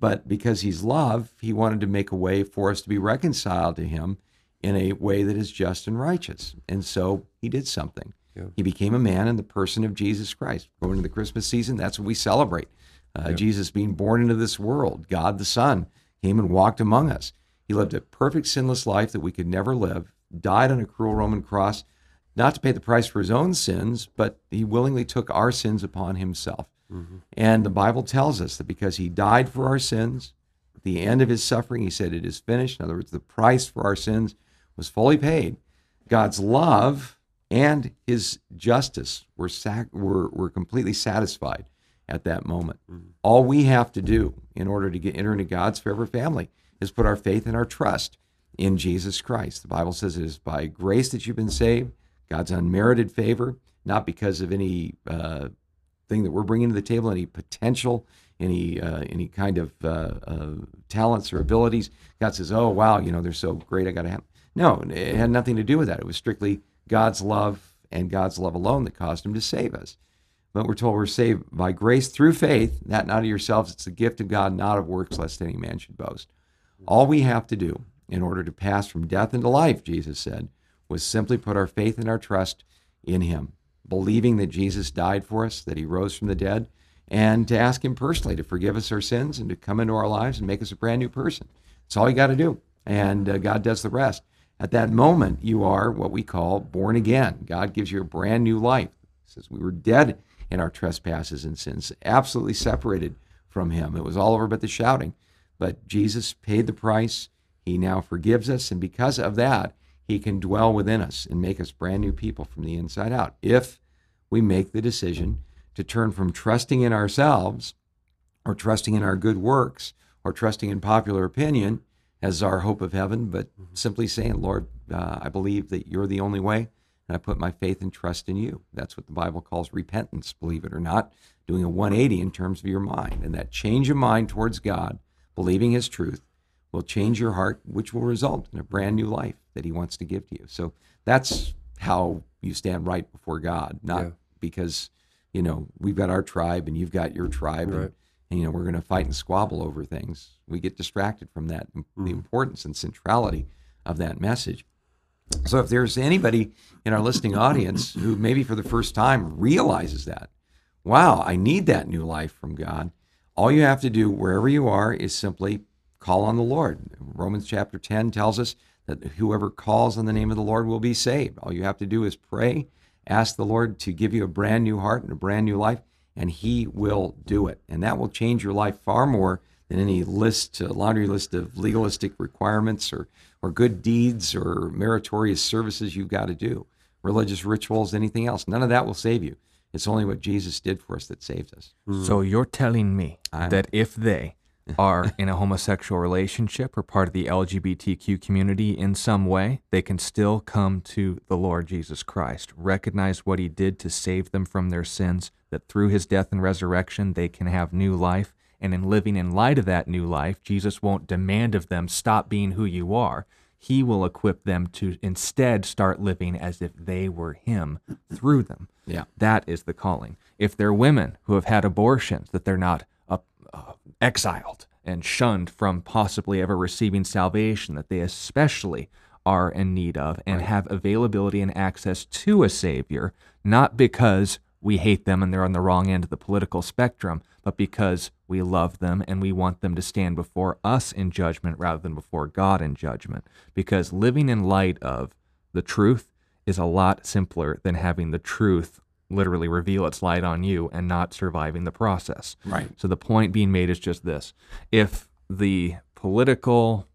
but because he's love, he wanted to make a way for us to be reconciled to him in a way that is just and righteous. And so he did something. Yeah. He became a man in the person of Jesus Christ. Going into the Christmas season, that's what we celebrate. Uh, yeah. Jesus being born into this world, God the Son, came and walked among us. He lived a perfect sinless life that we could never live, died on a cruel Roman cross, not to pay the price for his own sins, but he willingly took our sins upon himself. Mm-hmm. And the Bible tells us that because he died for our sins, at the end of his suffering, he said, it is finished. In other words, the price for our sins was fully paid. God's love and his justice were sac- were, were completely satisfied at that moment. Mm-hmm. All we have to do in order to get enter into God's forever family is put our faith and our trust in Jesus Christ. The Bible says it is by grace that you've been saved, God's unmerited favor, not because of any... Uh, thing that we're bringing to the table, any potential, any uh, any kind of uh, uh, talents or abilities. God says, oh, wow, you know, they're so great, I got to have them. No, it had nothing to do with that. It was strictly God's love and God's love alone that caused him to save us. But we're told we're saved by grace through faith, that not of yourselves, it's the gift of God, not of works, lest any man should boast. All we have to do in order to pass from death into life, Jesus said, was simply put our faith and our trust in him, believing that Jesus died for us, that he rose from the dead, and to ask him personally to forgive us our sins and to come into our lives and make us a brand new person. That's all you got to do, and uh, God does the rest. At that moment, you are what we call born again. God gives you a brand new life. He says we were dead in our trespasses and sins, absolutely separated from him. It was all over but the shouting. But Jesus paid the price. He now forgives us, and because of that, he can dwell within us and make us brand new people from the inside out if we make the decision to turn from trusting in ourselves or trusting in our good works or trusting in popular opinion as our hope of heaven, but mm-hmm. simply saying, Lord, uh, I believe that you're the only way, and I put my faith and trust in you. That's what the Bible calls repentance, believe it or not, doing a one eighty in terms of your mind. And that change of mind towards God, believing his truth, will change your heart, which will result in a brand new life that he wants to give to you. So that's how you stand right before God, not yeah. because, you know, we've got our tribe and you've got your tribe, right. and, and, you know, we're going to fight and squabble over things. We get distracted from that, mm-hmm. the importance and centrality of that message. So if there's anybody in our listening audience who maybe for the first time realizes that, wow, I need that new life from God, all you have to do wherever you are is simply call on the Lord. Romans chapter ten tells us that whoever calls on the name of the Lord will be saved. All you have to do is pray, ask the Lord to give you a brand new heart and a brand new life, and he will do it. And that will change your life far more than any list, uh, laundry list of legalistic requirements or, or good deeds or meritorious services you've got to do, religious rituals, anything else. None of that will save you. It's only what Jesus did for us that saves us. So you're telling me I'm, that if they... are in a homosexual relationship or part of the L G B T Q community in some way, they can still come to the Lord Jesus Christ, recognize what he did to save them from their sins, that through his death and resurrection, they can have new life. And in living in light of that new life, Jesus won't demand of them, stop being who you are. He will equip them to instead start living as if they were him through them. Yeah, that is the calling. If they're women who have had abortions, that they're not Uh, exiled and shunned from possibly ever receiving salvation that they especially are in need of, and right. have availability and access to a Savior, not because we hate them and they're on the wrong end of the political spectrum, but because we love them and we want them to stand before us in judgment rather than before God in judgment. Because living in light of the truth is a lot simpler than having the truth literally reveal its light on you and not surviving the process. Right. So the point being made is just this. If the political,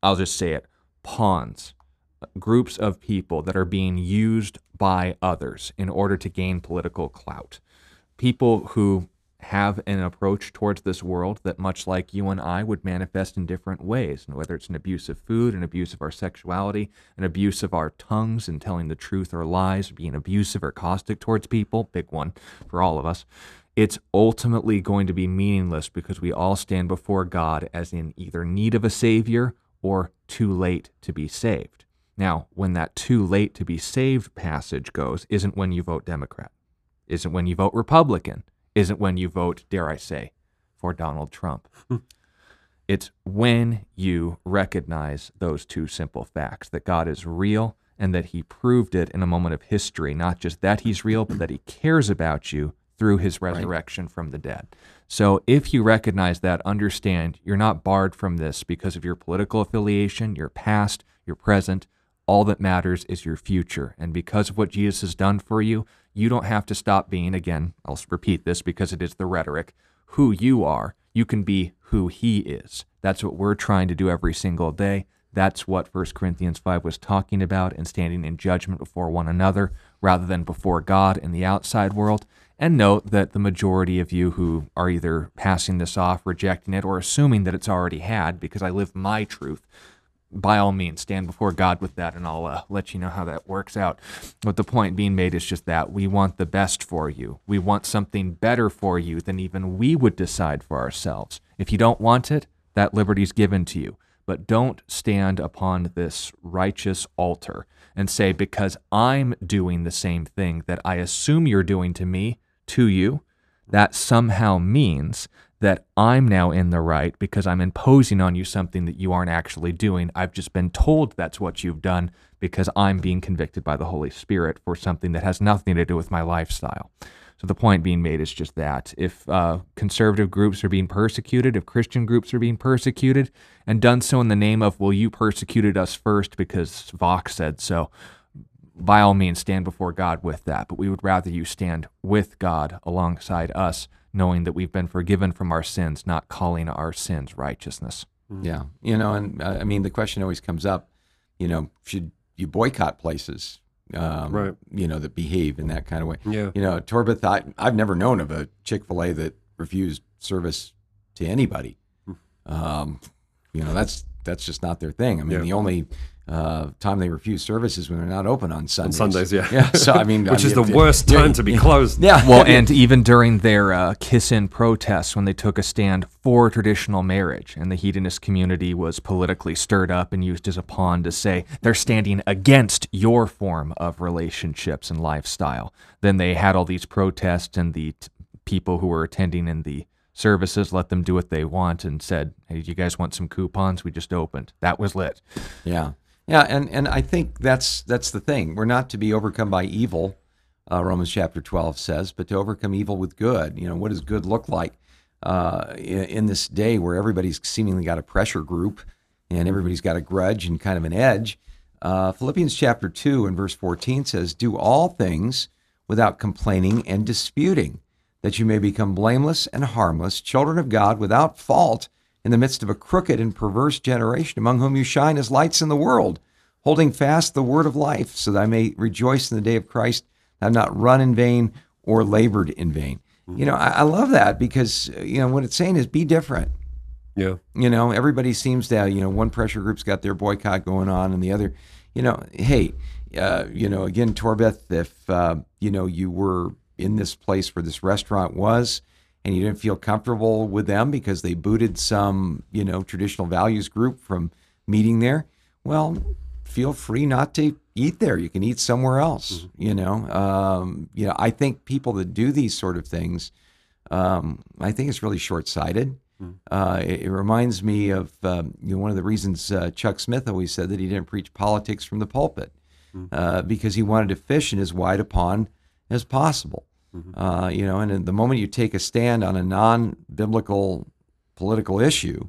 I'll just say it, pawns, groups of people that are being used by others in order to gain political clout. People who have an approach towards this world that, much like you and I, would manifest in different ways, and whether it's an abuse of food, an abuse of our sexuality, an abuse of our tongues and telling the truth or lies, being abusive or caustic towards people, big one for all of us, it's ultimately going to be meaningless because we all stand before God as in either need of a Savior or too late to be saved. Now, when that too late to be saved passage goes, isn't when you vote Democrat, isn't when you vote Republican, isn't when you vote, dare I say, for Donald Trump. It's when you recognize those two simple facts, that God is real and that he proved it in a moment of history, not just that he's real, but that he cares about you through his resurrection right. from the dead. So if you recognize that, understand you're not barred from this because of your political affiliation, your past, your present. All that matters is your future. And because of what Jesus has done for you, you don't have to stop being, again, I'll repeat this because it is the rhetoric, who you are. You can be who he is. That's what we're trying to do every single day. That's what First Corinthians five was talking about, and standing in judgment before one another rather than before God and the outside world. And note that the majority of you who are either passing this off, rejecting it, or assuming that it's already had because I live my truth, by all means, stand before God with that, and I'll uh, let you know how that works out. But the point being made is just that we want the best for you. We want something better for you than even we would decide for ourselves. If you don't want it, that liberty's given to you. But don't stand upon this righteous altar and say, because I'm doing the same thing that I assume you're doing to me, to you, that somehow means that I'm now in the right because I'm imposing on you something that you aren't actually doing. I've just been told that's what you've done because I'm being convicted by the Holy Spirit for something that has nothing to do with my lifestyle. So the point being made is just that. If uh, conservative groups are being persecuted, if Christian groups are being persecuted, and done so in the name of, well, you persecuted us first because Vox said so, by all means, stand before God with that. But we would rather you stand with God alongside us, knowing that we've been forgiven from our sins, not calling our sins righteousness. Yeah. You know, and uh, I mean, the question always comes up, you know, should you boycott places, um, right. you know, that behave in that kind of way? Yeah. You know, Torbeth, I, I've never known of a Chick-fil-A that refused service to anybody. Um, you know, that's that's just not their thing. I mean, yeah. the only... Uh, time they refuse service is when they're not open on Sundays. On Sundays, yeah. yeah. So I mean, which I mean, is the it, worst time yeah, to be yeah, closed. Yeah. Well, and even during their uh, kiss-in protests, when they took a stand for traditional marriage, and the hedonist community was politically stirred up and used as a pawn to say they're standing against your form of relationships and lifestyle. Then they had all these protests, and the t- people who were attending in the services let them do what they want, and said, "Hey, you guys want some coupons? We just opened. That was lit." Yeah. Yeah, and, and I think that's that's the thing. We're not to be overcome by evil, uh, Romans chapter twelve says, but to overcome evil with good. You know, what does good look like uh, in, in this day where everybody's seemingly got a pressure group and everybody's got a grudge and kind of an edge? Uh, Philippians chapter two and verse fourteen says, "Do all things without complaining and disputing, that you may become blameless and harmless, children of God without fault, in the midst of a crooked and perverse generation, among whom you shine as lights in the world, holding fast the word of life, so that I may rejoice in the day of Christ. I've not run in vain or labored in vain." Mm-hmm. You know, I, I love that because, you know, what it's saying is be different. Yeah. You know, everybody seems to, you know, one pressure group's got their boycott going on and the other, you know, hey, uh, you know, again, Torbeth, if, uh, you know, you were in this place where this restaurant was, and you didn't feel comfortable with them because they booted some, you know, traditional values group from meeting there, well, feel free not to eat there. You can eat somewhere else, mm-hmm. you know. Um, you know, I think people that do these sort of things, um, I think it's really short-sighted. Mm-hmm. Uh, it, it reminds me of um, you know, one of the reasons uh, Chuck Smith always said that he didn't preach politics from the pulpit, mm-hmm. uh, because he wanted to fish in as wide a pond as possible. Uh, you know, and the moment you take a stand on a non-biblical political issue,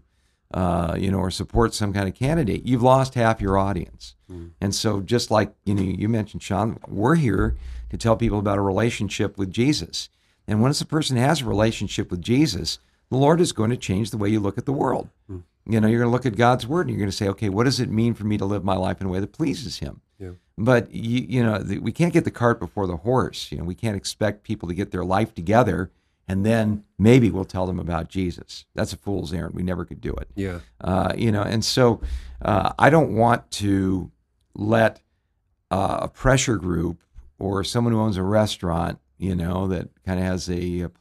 uh, you know, or support some kind of candidate, you've lost half your audience. Mm. And so just like, you know, you mentioned, Sean, we're here to tell people about a relationship with Jesus. And once a person has a relationship with Jesus, the Lord is going to change the way you look at the world. Mm. You know, you're going to look at God's word and you're going to say, okay, what does it mean for me to live my life in a way that pleases him? Yeah. But, you, you know, the, we can't get the cart before the horse. You know, we can't expect people to get their life together and then maybe we'll tell them about Jesus. That's a fool's errand. We never could do it. Yeah. Uh, you know, and so uh, I don't want to let uh, a pressure group or someone who owns a restaurant, you know, that kind of has a, a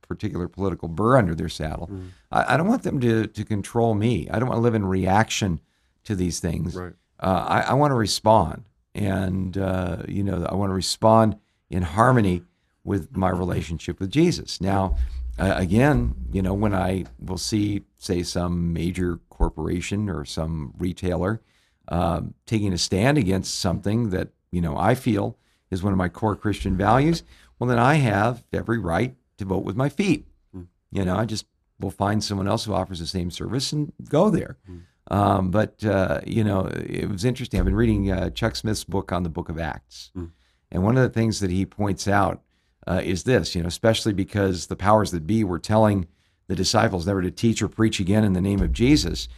particular political burr under their saddle. Mm. I, I don't want them to, to control me. I don't want to live in reaction to these things. Right. Uh, I, I want to respond. And, uh, you know, I want to respond in harmony with my relationship with Jesus. Now, uh, again, you know, when I will see, say, some major corporation or some retailer uh, taking a stand against something that, you know, I feel is one of my core Christian values, well, then I have every right to vote with my feet. Mm. You know, I just will find someone else who offers the same service and go there. Mm. Um, but, uh, you know, it was interesting. I've been reading uh, Chuck Smith's book on the book of Acts. Mm. And one of the things that he points out uh, is this, you know, especially because the powers that be were telling the disciples never to teach or preach again in the name of Jesus.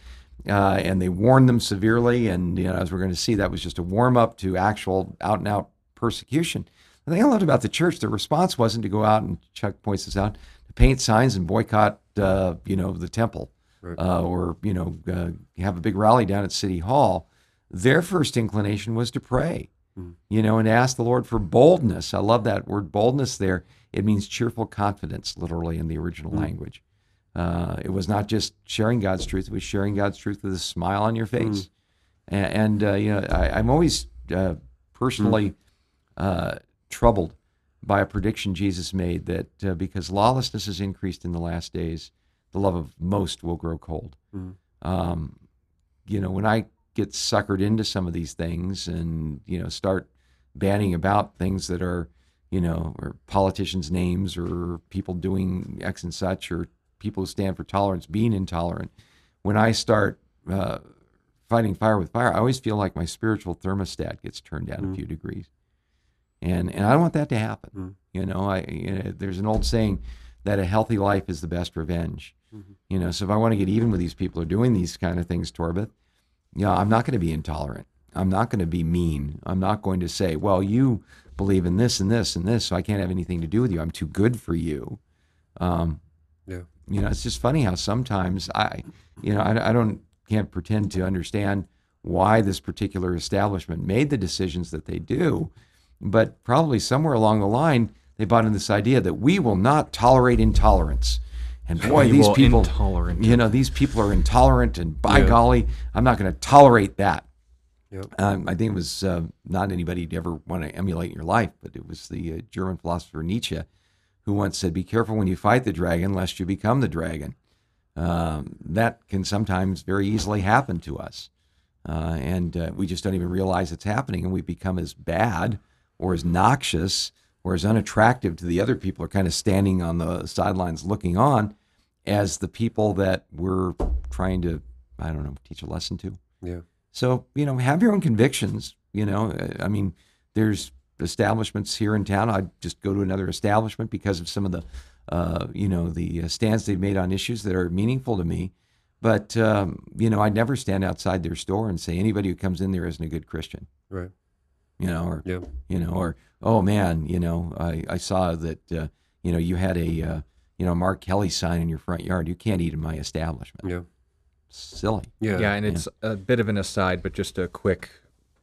Uh, and they warned them severely. And, you know, as we're going to see, that was just a warm up to actual out and out persecution. The thing I loved about the church, their response wasn't to go out, and Chuck points this out, to paint signs and boycott, uh, you know, the temple. Right. Uh, or, you know, uh, have a big rally down at City Hall. Their first inclination was to pray, mm-hmm. you know, and ask the Lord for boldness. I love that word boldness there. It means cheerful confidence, literally, in the original mm-hmm. language. Uh, it was not just sharing God's truth. It was sharing God's truth with a smile on your face. Mm-hmm. And, and uh, you know, I, I'm always uh, personally mm-hmm. uh, troubled by a prediction Jesus made that uh, because lawlessness has increased in the last days, the love of most will grow cold. Mm. Um, you know, when I get suckered into some of these things and, you know, start banning about things that are, you know, or politicians' names or people doing X and such or people who stand for tolerance being intolerant, when I start uh, fighting fire with fire, I always feel like my spiritual thermostat gets turned down mm. a few degrees. And and I don't want that to happen. Mm. You know, I you know, there's an old saying that a healthy life is the best revenge. Mm-hmm. You know, so if I want to get even with these people who are doing these kind of things, Torbeth, you know, I'm not going to be intolerant. I'm not going to be mean. I'm not going to say, well, you believe in this and this and this, so I can't have anything to do with you. I'm too good for you. Um, yeah. You know, it's just funny how sometimes I, you know, I, I don't can't pretend to understand why this particular establishment made the decisions that they do, but probably somewhere along the line, they bought in this idea that we will not tolerate intolerance. And boy, these people, intolerant. you know, these people are intolerant, and by yeah. golly, I'm not going to tolerate that. Yep. Um, I think it was uh, not anybody you'd ever want to emulate in your life, but it was the uh, German philosopher Nietzsche who once said, be careful when you fight the dragon, lest you become the dragon. Um, that can sometimes very easily happen to us. Uh, and uh, we just don't even realize it's happening, and we become as bad or as noxious or as unattractive to the other people are kind of standing on the sidelines looking on as the people that we're trying to, I don't know, teach a lesson to. Yeah. So, you know, have your own convictions, you know. I mean, there's establishments here in town. I'd just go to another establishment because of some of the, uh, you know, the stands they've made on issues that are meaningful to me. But, um, you know, I'd never stand outside their store and say anybody who comes in there isn't a good Christian. Right. You know, or, yeah. you know, or, oh man, you know, I, I saw that, uh, you know, you had a, uh, you know, Mark Kelly sign in your front yard. You can't eat in my establishment. Yeah. Silly. Yeah. Yeah. And yeah. it's a bit of an aside, but just a quick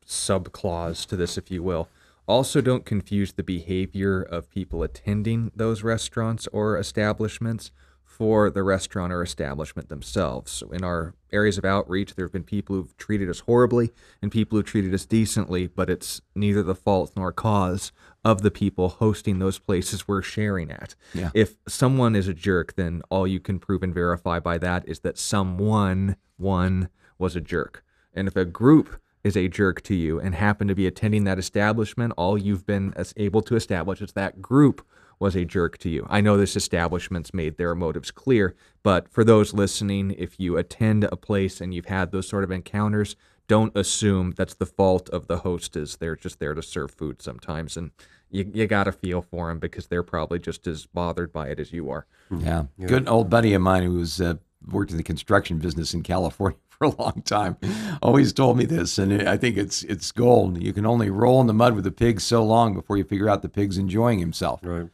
subclause to this, if you will. Also, don't confuse the behavior of people attending those restaurants or establishments for the restaurant or establishment themselves. So in our areas of outreach, there have been people who've treated us horribly and people who've treated us decently, but it's neither the fault nor cause of the people hosting those places we're sharing at. Yeah. If someone is a jerk, then all you can prove and verify by that is that someone, one, was a jerk. And if a group is a jerk to you and happen to be attending that establishment, all you've been able to establish is that group was a jerk to you. I know this establishment's made their motives clear, but for those listening, if you attend a place and you've had those sort of encounters, don't assume that's the fault of the hostess. They're just there to serve food sometimes, and you, you got to feel for them because they're probably just as bothered by it as you are. Yeah. yeah. Good old buddy of mine who was uh, worked in the construction business in California for a long time, always told me this, and I think it's it's gold. You can only roll in the mud with the pig so long before you figure out the pig's enjoying himself. Right.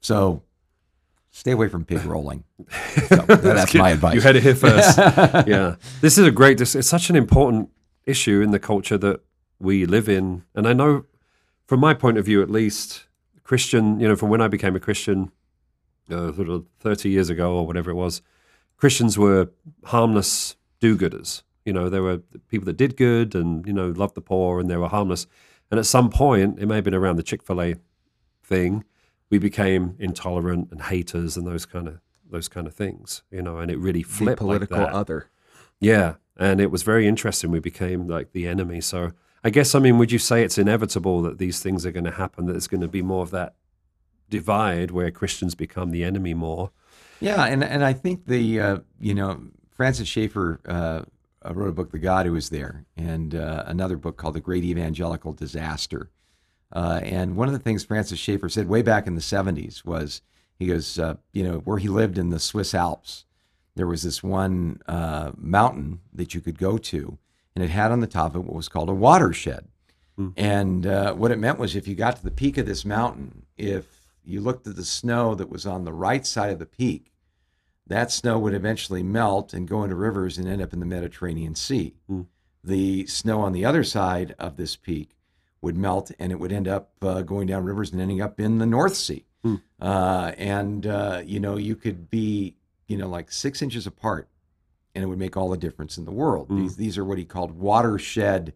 So stay away from pig rolling. So, that's that's my advice. You had it here first. Yeah. This is a great, it's such an important issue in the culture that we live in. And I know from my point of view, at least, Christian, you know, from when I became a Christian, uh, sort of thirty years ago or whatever it was, Christians were harmless do-gooders. You know, there were people that did good and, you know, loved the poor, and they were harmless. And at some point, it may have been around the Chick-fil-A thing, we became intolerant and haters and those kind of those kind of things, you know, and it really flipped the political like that. Other. Yeah, and it was very interesting. We became like the enemy. So I guess, I mean, would you say it's inevitable that these things are going to happen, that there's going to be more of that divide where Christians become the enemy more? Yeah, and, and I think the, uh, you know, Francis Schaeffer uh, wrote a book, The God Who Was There, and uh, another book called The Great Evangelical Disaster. Uh, and one of the things Francis Schaeffer said way back in the seventies was, he goes, uh, you know, where he lived in the Swiss Alps, there was this one uh, mountain that you could go to, and it had on the top of it what was called a watershed. Mm. And uh, what it meant was, if you got to the peak of this mountain, if you looked at the snow that was on the right side of the peak, that snow would eventually melt and go into rivers and end up in the Mediterranean Sea. Mm. The snow on the other side of this peak would melt, and it would end up uh, going down rivers and ending up in the North Sea. Mm. Uh, and, uh, you know, you could be, you know, like six inches apart, and it would make all the difference in the world. Mm. These, these are what he called watershed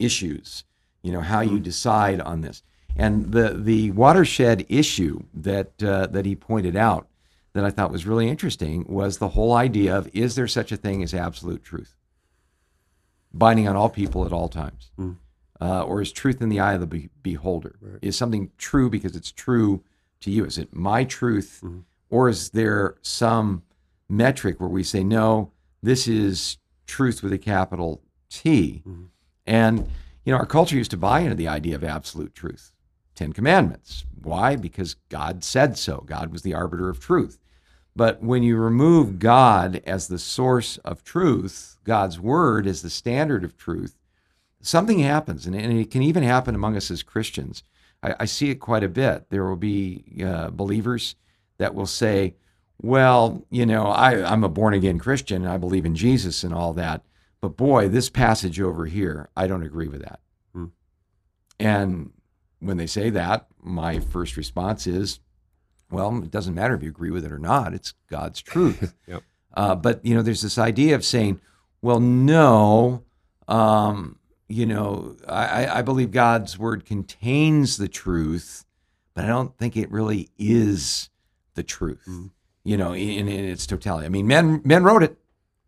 issues, you know, how you decide on this. And the, the watershed issue that, uh, that he pointed out that I thought was really interesting was the whole idea of, is there such a thing as absolute truth? Binding on all people at all times. Mm. Uh, or is truth in the eye of the be- beholder? Right. Is something true because it's true to you? Is it my truth? Mm-hmm. Or is there some metric where we say, no, this is truth with a capital T? Mm-hmm. And, you know, our culture used to buy into the idea of absolute truth, Ten Commandments. Why? Because God said so. God was the arbiter of truth. But when you remove God as the source of truth, God's word is the standard of truth, something happens, and it can even happen among us as Christians. I, I see it quite a bit. There will be uh, believers that will say, well, you know, I, I'm a born-again Christian, and I believe in Jesus and all that, but boy, this passage over here, I don't agree with that. Hmm. And when they say that, my first response is, well, it doesn't matter if you agree with it or not. It's God's truth. Yep. Uh, but, you know, there's this idea of saying, well, no, um, you know, I, I believe God's word contains the truth, but I don't think it really is the truth, mm-hmm. you know, in, in its totality. I mean, men men wrote it,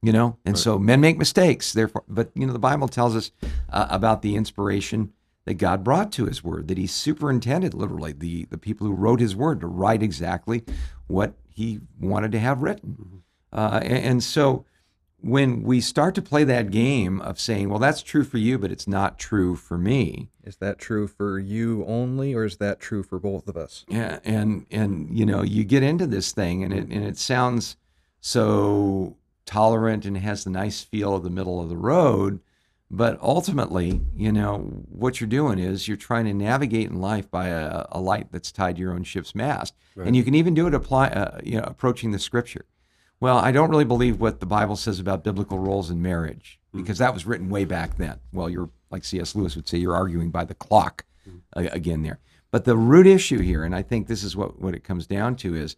you know, and right. So men make mistakes. Therefore, but, you know, the Bible tells us uh, about the inspiration that God brought to his word, that he superintended literally the, the people who wrote his word to write exactly what he wanted to have written. Mm-hmm. Uh, and, and so... when we start to play that game of saying, well, that's true for you, but it's not true for me. Is that true for you only, or is that true for both of us? Yeah, and, and you know, you get into this thing, and it, and it sounds so tolerant and has the nice feel of the middle of the road, but ultimately, you know, what you're doing is you're trying to navigate in life by a, a light that's tied to your own ship's mast. Right. And you can even do it apply, uh, you know, approaching the Scripture. Well, I don't really believe what the Bible says about biblical roles in marriage, because that was written way back then. Well, you're, like C S Lewis would say, you're arguing by the clock uh, again there. But the root issue here, and I think this is what, what it comes down to, is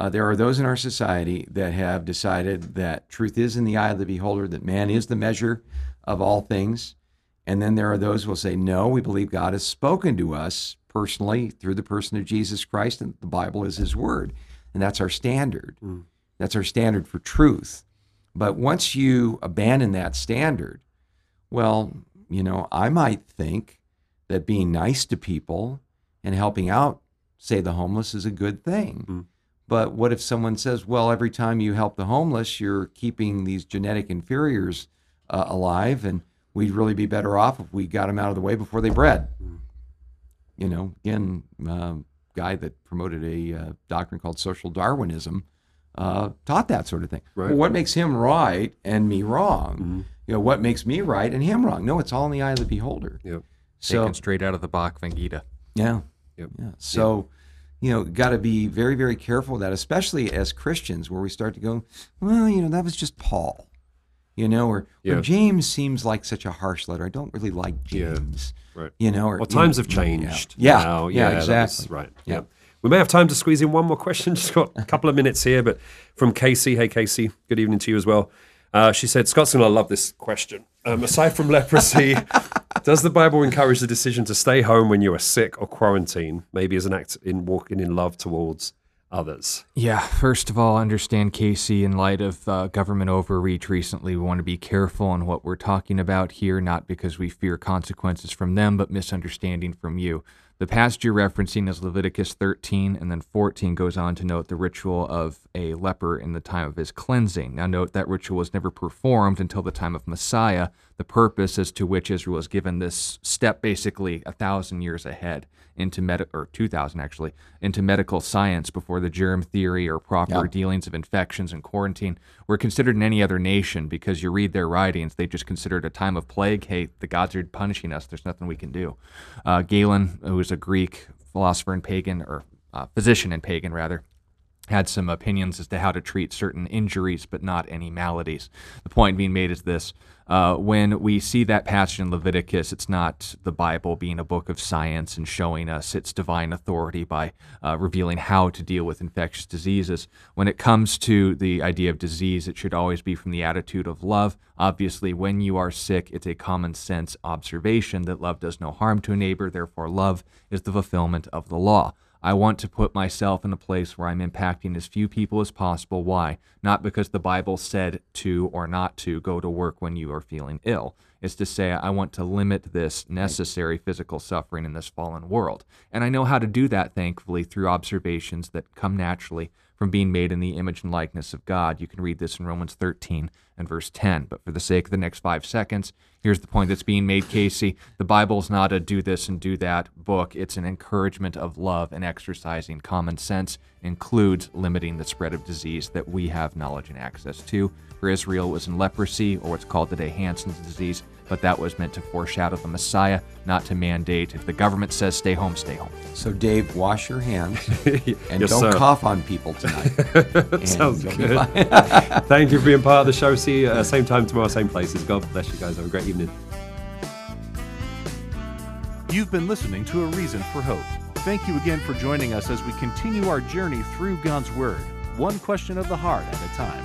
uh, there are those in our society that have decided that truth is in the eye of the beholder, that man is the measure of all things. And then there are those who will say, no, we believe God has spoken to us personally through the person of Jesus Christ, and the Bible is his word. And that's our standard. Mm. That's our standard for truth. But once you abandon that standard, well, you know, I might think that being nice to people and helping out, say, the homeless is a good thing. Mm. But what if someone says, well, every time you help the homeless, you're keeping these genetic inferiors uh, alive, and we'd really be better off if we got them out of the way before they bred. Mm. You know, again, uh, guy that promoted a uh, doctrine called social Darwinism, uh, taught that sort of thing. Right. Well, what makes him right and me wrong? Mm-hmm. You know, what makes me right and him wrong? No, it's all in the eye of the beholder. Yep. So, taken straight out of the Bhagavad Gita. Yeah. Yep. Yeah. So, yep. you know, got to be very, very careful of that, especially as Christians, where we start to go, well, you know, that was just Paul. You know, or, yes. or James seems like such a harsh letter. I don't really like James. Yeah, right. You know, or well, times you know, have changed. Yeah, yeah, yeah, yeah exactly. Right. Yeah. yeah, we may have time to squeeze in one more question. Just got a couple of minutes here, but from Casey. Hey, Casey. Good evening to you as well. Uh, she said, "Scott's gonna love this question. Um, aside from leprosy, does the Bible encourage the decision to stay home when you are sick or quarantine? Maybe as an act in walking in love towards." Others. Yeah, first of all, understand, Casey, in light of uh, government overreach recently, we want to be careful on what we're talking about here, not because we fear consequences from them, but misunderstanding from you. The passage you're referencing is Leviticus thirteen, and then fourteen goes on to note the ritual of a leper in the time of his cleansing. Now note that ritual was never performed until the time of Messiah, the purpose as to which Israel was given this step basically a thousand years ahead into med- or two thousand actually, into medical science before the germ theory or proper yeah. dealings of infections and quarantine were considered in any other nation, because you read their writings, they just considered a time of plague. Hey, the gods are punishing us. There's nothing we can do. Uh, Galen, who is a Greek philosopher and pagan, or uh, physician and pagan rather, had some opinions as to how to treat certain injuries, but not any maladies. The point being made is this. Uh, when we see that passage in Leviticus, it's not the Bible being a book of science and showing us its divine authority by uh, revealing how to deal with infectious diseases. When it comes to the idea of disease, it should always be from the attitude of love. Obviously, when you are sick, it's a common sense observation that love does no harm to a neighbor. Therefore, love is the fulfillment of the law. I want to put myself in a place where I'm impacting as few people as possible. Why? Not because the Bible said to or not to go to work when you are feeling ill. It's to say I want to limit this necessary physical suffering in this fallen world. And I know how to do that, thankfully, through observations that come naturally from being made in the image and likeness of God. You can read this in Romans thirteen and verse ten. But for the sake of the next five seconds, here's the point that's being made, Casey. The Bible's not a do this and do that book. It's an encouragement of love, and exercising common sense includes limiting the spread of disease that we have knowledge and access to. For Israel, it was in leprosy, or what's called today Hansen's disease, but that was meant to foreshadow the Messiah, not to mandate. If the government says stay home, stay home. So, Dave, wash your hands and yes, don't sir. cough on people tonight. Sounds good. Thank you for being part of the show. See you uh, same time tomorrow, same places. God bless you guys. Have a great evening. You've been listening to A Reason for Hope. Thank you again for joining us as we continue our journey through God's Word, one question of the heart at a time.